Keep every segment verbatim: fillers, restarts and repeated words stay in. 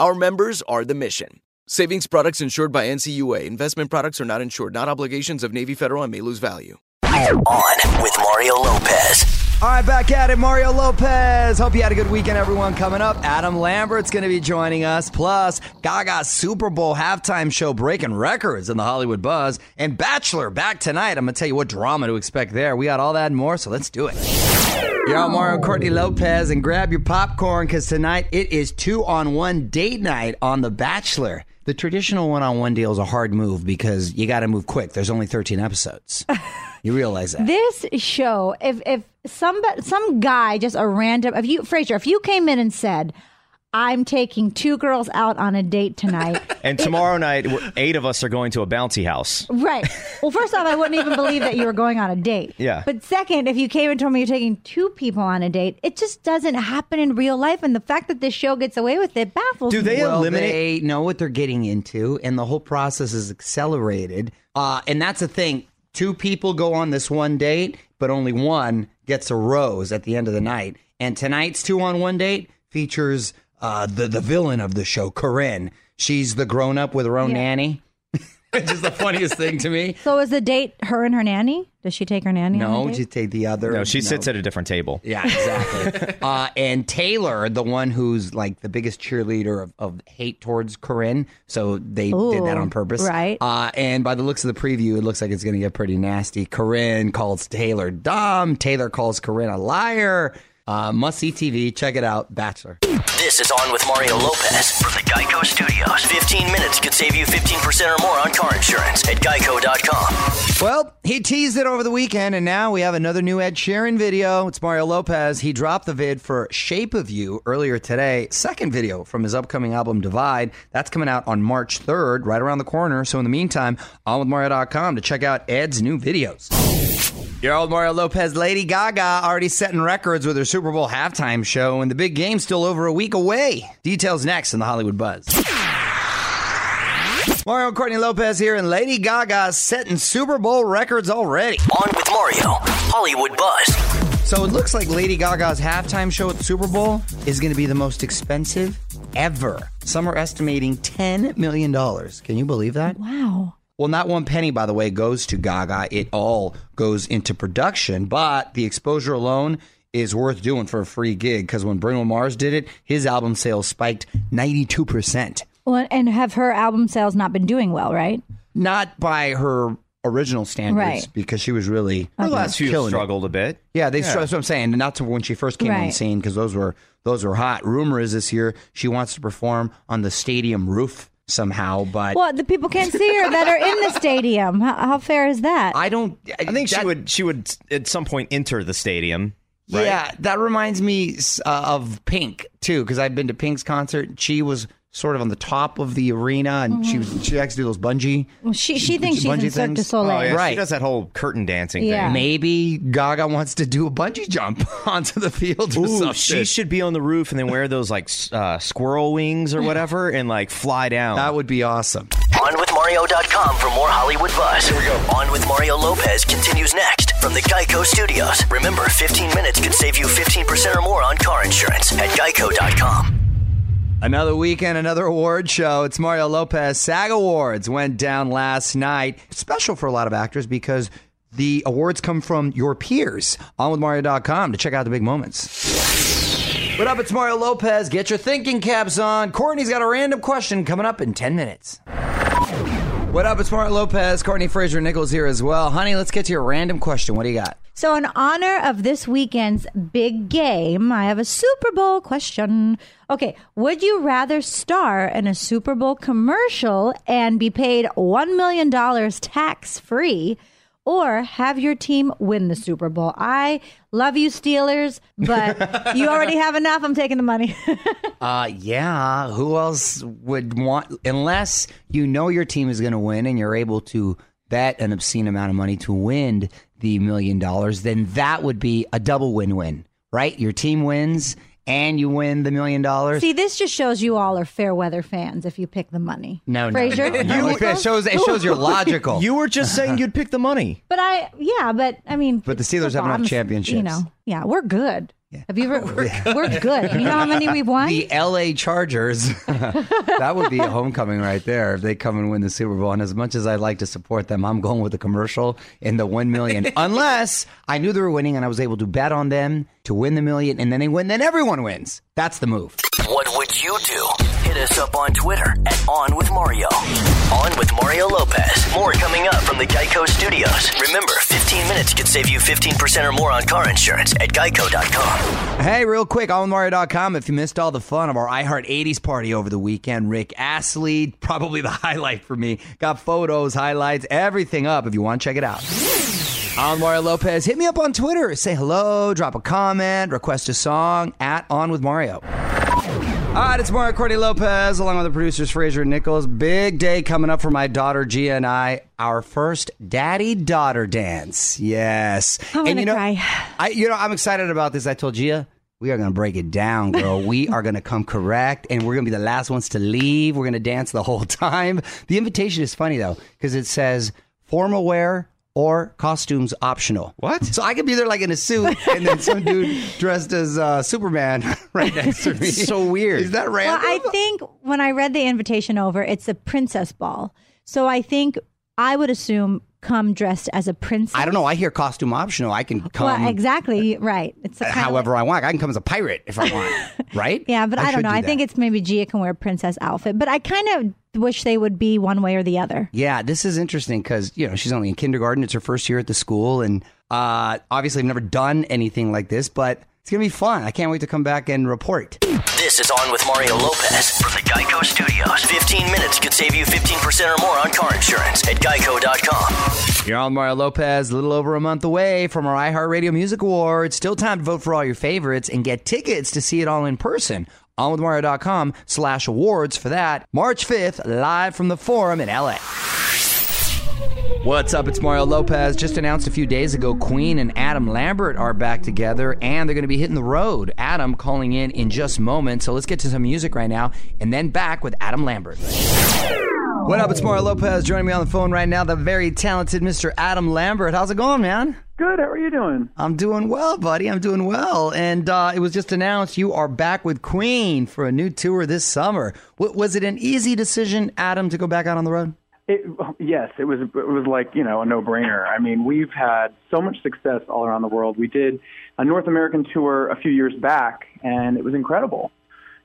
Our members are the mission. Savings products insured by N C U A. Investment products are not insured. Not obligations of Navy Federal and may lose value. On with Mario Lopez. All right, back at it, Mario Lopez. Hope you had a good weekend, everyone. Coming up, Adam Lambert's going to be joining us. Plus, Gaga's Super Bowl halftime show breaking records in the Hollywood buzz. And Bachelor back tonight. I'm going to tell you what drama to expect there. We got all that and more, so let's do it. Yo, Mario and Courtney Lopez, and grab your popcorn, because tonight it is two-on-one date night on The Bachelor. The traditional one-on-one deal is a hard move because you got to move quick. There's only thirteen episodes. You realize that. This show, if if some, some guy, just a random, if you, Fraser, if you came in and said, I'm taking two girls out on a date tonight. And it, tomorrow night, eight of us are going to a bouncy house. Right. Well, first off, I wouldn't even believe that you were going on a date. Yeah. But second, if you came and told me you're taking two people on a date, it just doesn't happen in real life. And the fact that this show gets away with it baffles me. Do they well, eliminate? They know what they're getting into, and the whole process is accelerated. Uh, and that's the thing. Two people go on this one date, but only one gets a rose at the end of the night. And tonight's two-on-one date features... Uh, the, the villain of the show, Corinne. She's the grown-up with her own yeah. nanny, which is the funniest thing to me. So is the date her and her nanny? Does she take her nanny no, on the date? She take the other. No, she no. sits at a different table. Yeah, exactly. uh, and Taylor, the one who's like the biggest cheerleader of, of hate towards Corinne, so they Ooh, did that on purpose. Right. Uh, and by the looks of the preview, it looks like it's going to get pretty nasty. Corinne calls Taylor dumb. Taylor calls Corinne a liar. Uh, must-see T V. Check it out. Bachelor. This is On with Mario Lopez from the Geico Studios. fifteen minutes could save you fifteen percent or more on car insurance at geico dot com. Well, he teased it over the weekend, and now we have another new Ed Sheeran video. It's Mario Lopez. He dropped the vid for Shape of You earlier today. Second video from his upcoming album, Divide. That's coming out on March third, right around the corner. So in the meantime, on with mario dot com to check out Ed's new videos. Your old Mario Lopez, Lady Gaga already setting records with her Super Bowl halftime show, and the big game's still over a week away. Details next in the Hollywood Buzz. Mario and Courtney Lopez here, and Lady Gaga's setting Super Bowl records already. On with Mario, Hollywood Buzz. So it looks like Lady Gaga's halftime show at the Super Bowl is going to be the most expensive ever. Some are estimating ten million dollars. Can you believe that? Wow. Well, not one penny, by the way, goes to Gaga. It all goes into production, but the exposure alone is worth doing for a free gig, because when Bruno Mars did it, his album sales spiked ninety-two percent. Well, and have her album sales not been doing well, right? Not by her original standards, right. Because she was really okay. Her last few struggled it. a bit. Yeah, they yeah. struggled, that's what I'm saying. Not to when she first came right. on the scene, because those were, those were hot. Rumor is this year she wants to perform on the stadium roof somehow, but well, the people can't see her that are in the stadium. How, how fair is that? I don't. I, I think that, she would. She would at some point enter the stadium. Right? Yeah, that reminds me uh, of Pink too, because I've been to Pink's concert. She was sort of on the top of the arena, and mm-hmm. she was, she likes to do those bungee. Well, she she thinks she's in Cirque du Soleil. Oh, yeah, right. She does that whole curtain dancing yeah. thing. Maybe Gaga wants to do a bungee jump onto the field or Ooh, something. She should be on the roof and then wear those like uh, squirrel wings or whatever and like fly down. That would be awesome. on with Mario dot com for more Hollywood buzz. Here we go. On with Mario Lopez continues next from the Geico Studios. Remember, fifteen minutes could save you fifteen percent or more on car insurance at geico dot com. Another weekend, another award show. It's Mario Lopez. SAG Awards went down last night. Special for a lot of actors because the awards come from your peers. on with Mario dot com to check out the big moments. What up? It's Mario Lopez. Get your thinking caps on. Courtney's got a random question coming up in ten minutes. What up? It's Mario Lopez. Courtney Fraser Nichols here as well. Honey, let's get to your random question. What do you got? So in honor of this weekend's big game, I have a Super Bowl question. Okay, would you rather star in a Super Bowl commercial and be paid one million dollars tax-free or have your team win the Super Bowl? I love you, Steelers, but you already have enough. I'm taking the money. uh, yeah, who else would want, unless you know your team is going to win and you're able to bet an obscene amount of money to win the million dollars, then that would be a double win-win, right? Your team wins and you win the million dollars. See, this just shows you all are fair weather fans if you pick the money. No, no. Fraser, no, no. You, it shows, it shows you're logical. You were just saying you'd pick the money. But I, yeah, but I mean. But the Steelers have enough championships. You know, yeah, we're good. Yeah. Have you ever? Oh, we're, yeah. we're good. You know how many we've won? The L A. Chargers. That would be a homecoming right there if they come and win the Super Bowl. And as much as I'd like to support them, I'm going with the commercial in the one million. Unless I knew they were winning and I was able to bet on them to win the million, and then they win, then everyone wins. That's the move. What would you do? Hit us up on Twitter at OnWithMario. On with Mario Lopez. More coming up from the Geico Studios. Remember, fifteen minutes could save you fifteen percent or more on car insurance at geico dot com. Hey, real quick, on with Mario dot com. If you missed all the fun of our iHeart eighties party over the weekend, Rick Astley, probably the highlight for me, got photos, highlights, everything up if you want to check it out. I'm Mario Lopez. Hit me up on Twitter. Say hello, drop a comment, request a song at On With Mario. All right, it's Mario Courtney Lopez, along with the producers Fraser and Nichols. Big day coming up for my daughter Gia and I. Our first daddy-daughter dance. Yes, I'm and, gonna you know, cry. I, you know, I'm excited about this. I told Gia, we are going to break it down, girl. We are going to come correct, and we're going to be the last ones to leave. We're going to dance the whole time. The invitation is funny though, because it says formal wear or costumes optional. What? So I could be there like in a suit and then some dude dressed as uh, Superman right next to me. So weird. Is that random? Well, I think when I read the invitation over, it's a princess ball. So I think I would assume come dressed as a princess. I don't know. I hear costume optional. I can come. Well, exactly. Right. It's however like, I want. I can come as a pirate if I want. Right? Yeah, but I, I don't know. Do I think it's maybe Gia can wear a princess outfit. But I kind of wish they would be one way or the other. Yeah, this is interesting because, you know, she's only in kindergarten. It's her first year at the school. And uh, obviously I've never done anything like this, but it's going to be fun. I can't wait to come back and report. This is On With Mario Lopez from the Geico Studios. fifteen minutes could save you fifteen percent or more on car insurance at geico dot com. You're on Mario Lopez, a little over a month away from our iHeartRadio Music Awards. Still time to vote for all your favorites and get tickets to see it all in person. on with mario dot com slash awards for that. March fifth, live from the Forum in L A. What's up? It's Mario Lopez. Just announced a few days ago, Queen and Adam Lambert are back together, and they're going to be hitting the road. Adam calling in in just moments, so let's get to some music right now, and then back with Adam Lambert. What up? It's Mario Lopez. Joining me on the phone right now, the very talented Mister Adam Lambert. How's it going, man? Good. How are you doing? I'm doing well, buddy. I'm doing well. And uh, it was just announced you are back with Queen for a new tour this summer. W- was it an easy decision, Adam, to go back out on the road? It, yes, it was. It was like, you know, a no-brainer. I mean, we've had so much success all around the world. We did a North American tour a few years back, and it was incredible.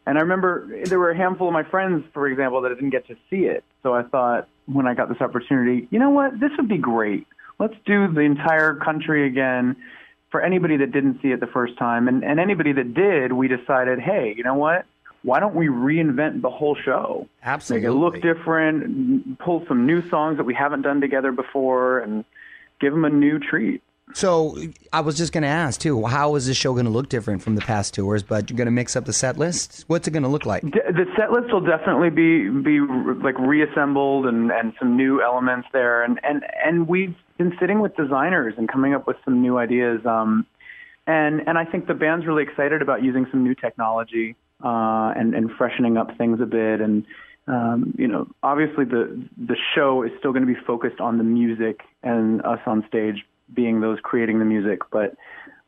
And I remember there were a handful of my friends, for example, that didn't get to see it. So I thought when I got this opportunity, you know what, this would be great. Let's do the entire country again for anybody that didn't see it the first time. And, and anybody that did, we decided, hey, you know what? Why don't we reinvent the whole show? Absolutely. Make it look different, pull some new songs that we haven't done together before, and give them a new treat. So I was just going to ask, too, how is this show going to look different from the past tours? But you're going to mix up the set list? What's it going to look like? D- the set list will definitely be be re- like reassembled and, and some new elements there. And, and, and we've been sitting with designers and coming up with some new ideas. Um, and, and I think the band's really excited about using some new technology uh, and, and freshening up things a bit. And, um, you know, obviously the the show is still going to be focused on the music and us on stage being those creating the music, but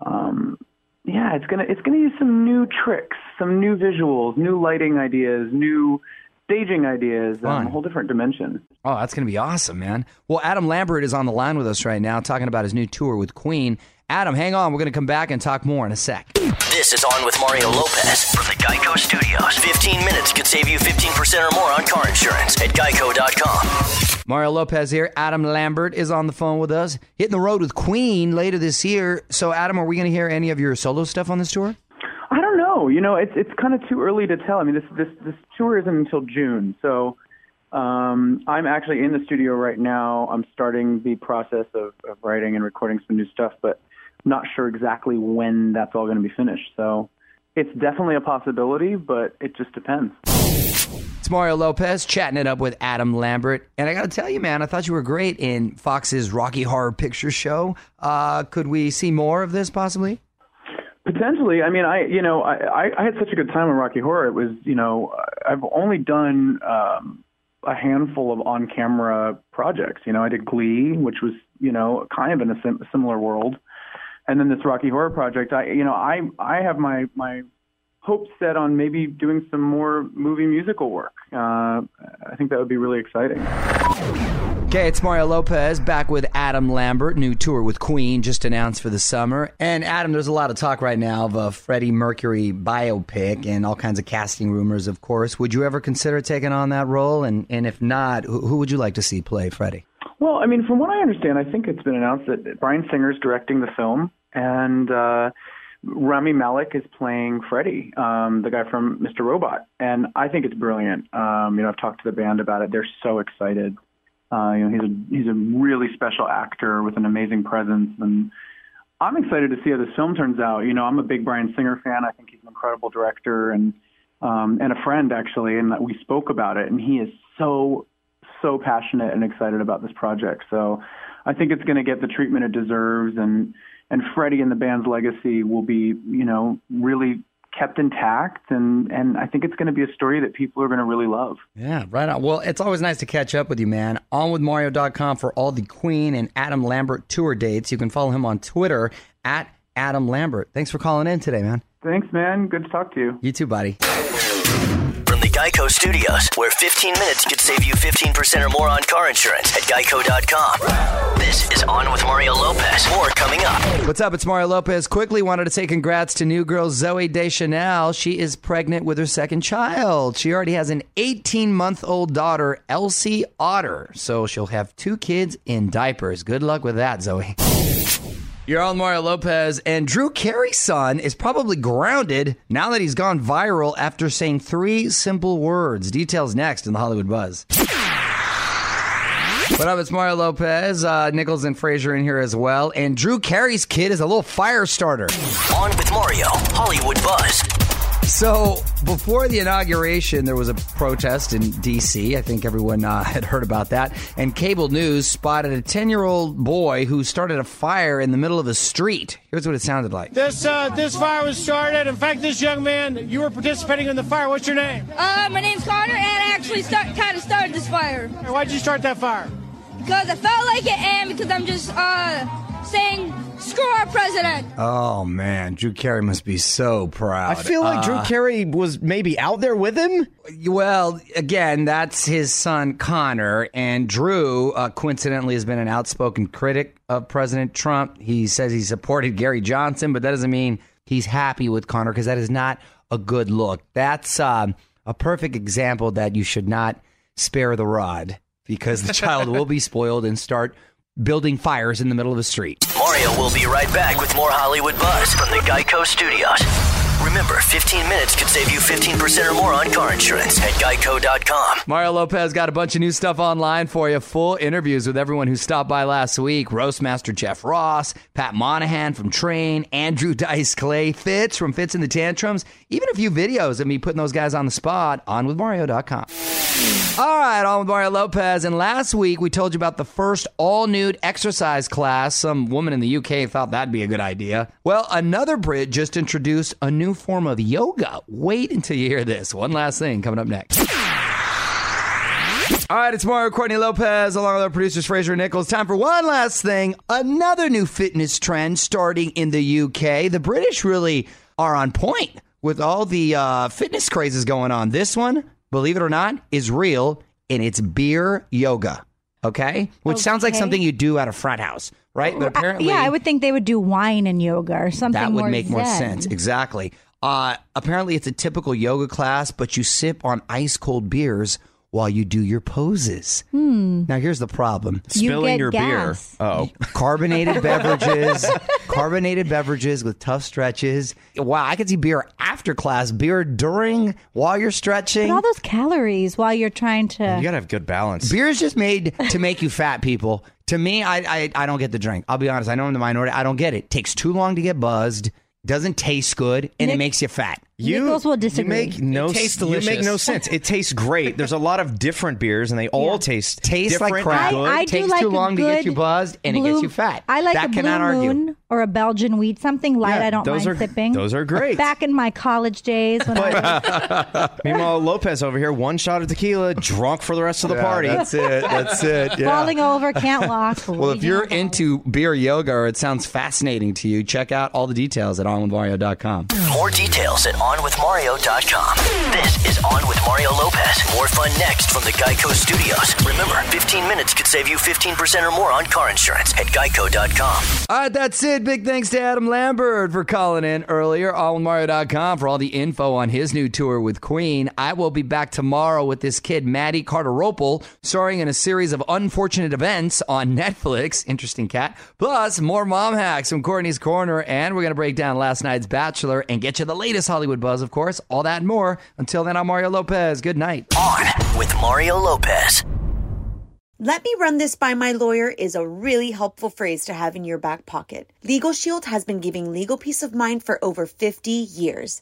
um, yeah, it's gonna it's gonna use some new tricks, some new visuals, new lighting ideas, new staging ideas, um, a whole different dimension. Oh, that's gonna be awesome, man! Well, Adam Lambert is on the line with us right now, talking about his new tour with Queen. Adam, hang on, we're gonna come back and talk more in a sec. This is On with Mario Lopez from the Geico Studios. Fifteen minutes could save you fifteen percent or more on car insurance at geico dot com. Mario Lopez here. Adam Lambert is on the phone with us. Hitting the road with Queen later this year. So, Adam, are we going to hear any of your solo stuff on this tour? I don't know. You know, it's it's kind of too early to tell. I mean, this this, this tour isn't until June. So um, I'm actually in the studio right now. I'm starting the process of, of writing and recording some new stuff, but I'm not sure exactly when that's all going to be finished. So it's definitely a possibility, but it just depends. It's Mario Lopez chatting it up with Adam Lambert. And I got to tell you, man, I thought you were great in Fox's Rocky Horror Picture Show. Uh, could we see more of this possibly? Potentially. I mean, I, you know, I, I had such a good time on Rocky Horror. It was, you know, I've only done um, a handful of on-camera projects. You know, I did Glee, which was, you know, kind of in a sim- similar world. And then this Rocky Horror project, I, you know, I, I have my, my, hope set on maybe doing some more movie musical work. Uh, I think that would be really exciting. Okay, it's Mario Lopez back with Adam Lambert. New tour with Queen just announced for the summer. And Adam, there's a lot of talk right now of a Freddie Mercury biopic and all kinds of casting rumors, of course. Would you ever consider taking on that role? And, and if not, who, who would you like to see play Freddie? Well, I mean, from what I understand, I think it's been announced that Bryan Singer is directing the film. And, uh, Rami Malek is playing Freddie, um, the guy from Mister Robot, and I think it's brilliant. Um, you know, I've talked to the band about it; they're so excited. Uh, you know, he's a, he's a really special actor with an amazing presence, and I'm excited to see how this film turns out. You know, I'm a big Bryan Singer fan. I think he's an incredible director and um, and a friend actually, and we spoke about it, and he is so so passionate and excited about this project. So I think it's going to get the treatment it deserves, and. And Freddie and the band's legacy will be, you know, really kept intact. And, and I think it's going to be a story that people are going to really love. Yeah, right on. Well, it's always nice to catch up with you, man. on with mario dot com for all the Queen and Adam Lambert tour dates. You can follow him on Twitter at Adam Lambert. Thanks for calling in today, man. Thanks, man. Good to talk to you. You too, buddy. From the Geico Studios, where fifteen minutes could save you fifteen percent or more on car insurance at geico dot com. This is On with Mario Lopez. More coming up. What's up? It's Mario Lopez. Quickly wanted to say congrats to new girl Zooey Deschanel. She is pregnant with her second child. She already has an eighteen-month-old daughter, Elsie Otter. So she'll have two kids in diapers. Good luck with that, Zooey. You're on Mario Lopez, and Drew Carey's son is probably grounded now that he's gone viral after saying three simple words. Details next in the Hollywood Buzz. What up, it's Mario Lopez, uh, Nichols and Frazier in here as well, and Drew Carey's kid is a little fire starter. On with Mario, Hollywood Buzz. So, before the inauguration, there was a protest in D C I think everyone uh, had heard about that. And cable news spotted a ten-year-old boy who started a fire in the middle of a street. Here's what it sounded like. This uh, this fire was started. In fact, this young man, you were participating in the fire. What's your name? Uh, my name's Connor, and I actually start, kind of started this fire. And why'd you start that fire? Because I felt like it, and because I'm just uh, saying... Screw our president. Oh, man. Drew Carey must be so proud. I feel like uh, Drew Carey was maybe out there with him. Well, again, that's his son, Connor. And Drew, uh, coincidentally, has been an outspoken critic of President Trump. He says he supported Gary Johnson, but that doesn't mean he's happy with Connor because that is not a good look. That's um, a perfect example that you should not spare the rod because the child will be spoiled and start building fires in the middle of the street. Mario will be right back with more Hollywood Buzz from the Geico Studios. Remember, fifteen minutes could save you fifteen percent or more on car insurance at Geico dot com. Mario Lopez got a bunch of new stuff online for you. Full interviews with everyone who stopped by last week. Roastmaster Jeff Ross, Pat Monahan from Train, Andrew Dice Clay, Fitz from Fitz and the Tantrums. Even a few videos of me putting those guys on the spot on with Mario dot com. All right, on with Mario Lopez. And last week, we told you about the first all-nude exercise class. Some woman in the U K thought that'd be a good idea. Well, another Brit just introduced a new form of yoga. Wait until you hear this. One last thing coming up next. All right, it's Mario Courtney Lopez along with our producers Fraser and Nichols. Time for one last thing. Another new fitness trend starting in the U K. The British really are on point with all the uh, fitness crazes going on. This one, believe it or not, is real, and it's beer yoga, okay? Which okay. sounds like something you do at a frat house, right? But apparently, I, yeah, I would think they would do wine and yoga or something. That would more make zen. more sense, exactly. Uh, apparently, it's a typical yoga class, but you sip on ice cold beers while you do your poses. Hmm. Now, here's the problem: spilling you your gas. beer. Oh, carbonated beverages, carbonated beverages with tough stretches. Wow, I could see beer after class, beer during while you're stretching. But all those calories while you're trying to. You gotta have good balance. Beer is just made to make you fat, people. To me, I, I I don't get the drink. I'll be honest. I know I'm the minority. I don't get it. It takes too long to get buzzed. Doesn't taste good, and Nick, it makes you fat. You, Nichols will disagree. You make no, it tastes delicious. You make no sense. It tastes great. There's a lot of different beers, and they all yeah. taste Tastes different. like crap. I, I it takes like too long to get you buzzed, and blue, it gets you fat. I like that a cannot Blue Moon argue. Or a Belgian wheat, something light yeah, I don't mind are, sipping. Those are great. Back in my college days. When I was... Meanwhile, Lopez over here, one shot of tequila, drunk for the rest of the yeah, party. That's it. That's it. Yeah. Falling over, can't walk. Well, if you're into beer yoga or it sounds fascinating to you, check out all the details at on with mario dot com. More details at on with mario dot com. This is On With Mario Lopez. More fun next from the Geico Studios. Remember, fifteen minutes could save you fifteen percent or more on car insurance at geico dot com. All right, that's it. Big thanks to Adam Lambert for calling in earlier. all mario dot com for all the info on his new tour with Queen. I will be back tomorrow with this kid, Maddie Carter-Ropel, starring in a series of unfortunate events on Netflix. Interesting cat. Plus, more mom hacks from Courtney's Corner. And we're going to break down last night's Bachelor and get you the latest Hollywood buzz, of course. All that and more. Until then, I'm Mario Lopez. Good night. On with Mario Lopez. Let me run this by my lawyer is a really helpful phrase to have in your back pocket. LegalShield has been giving legal peace of mind for over fifty years.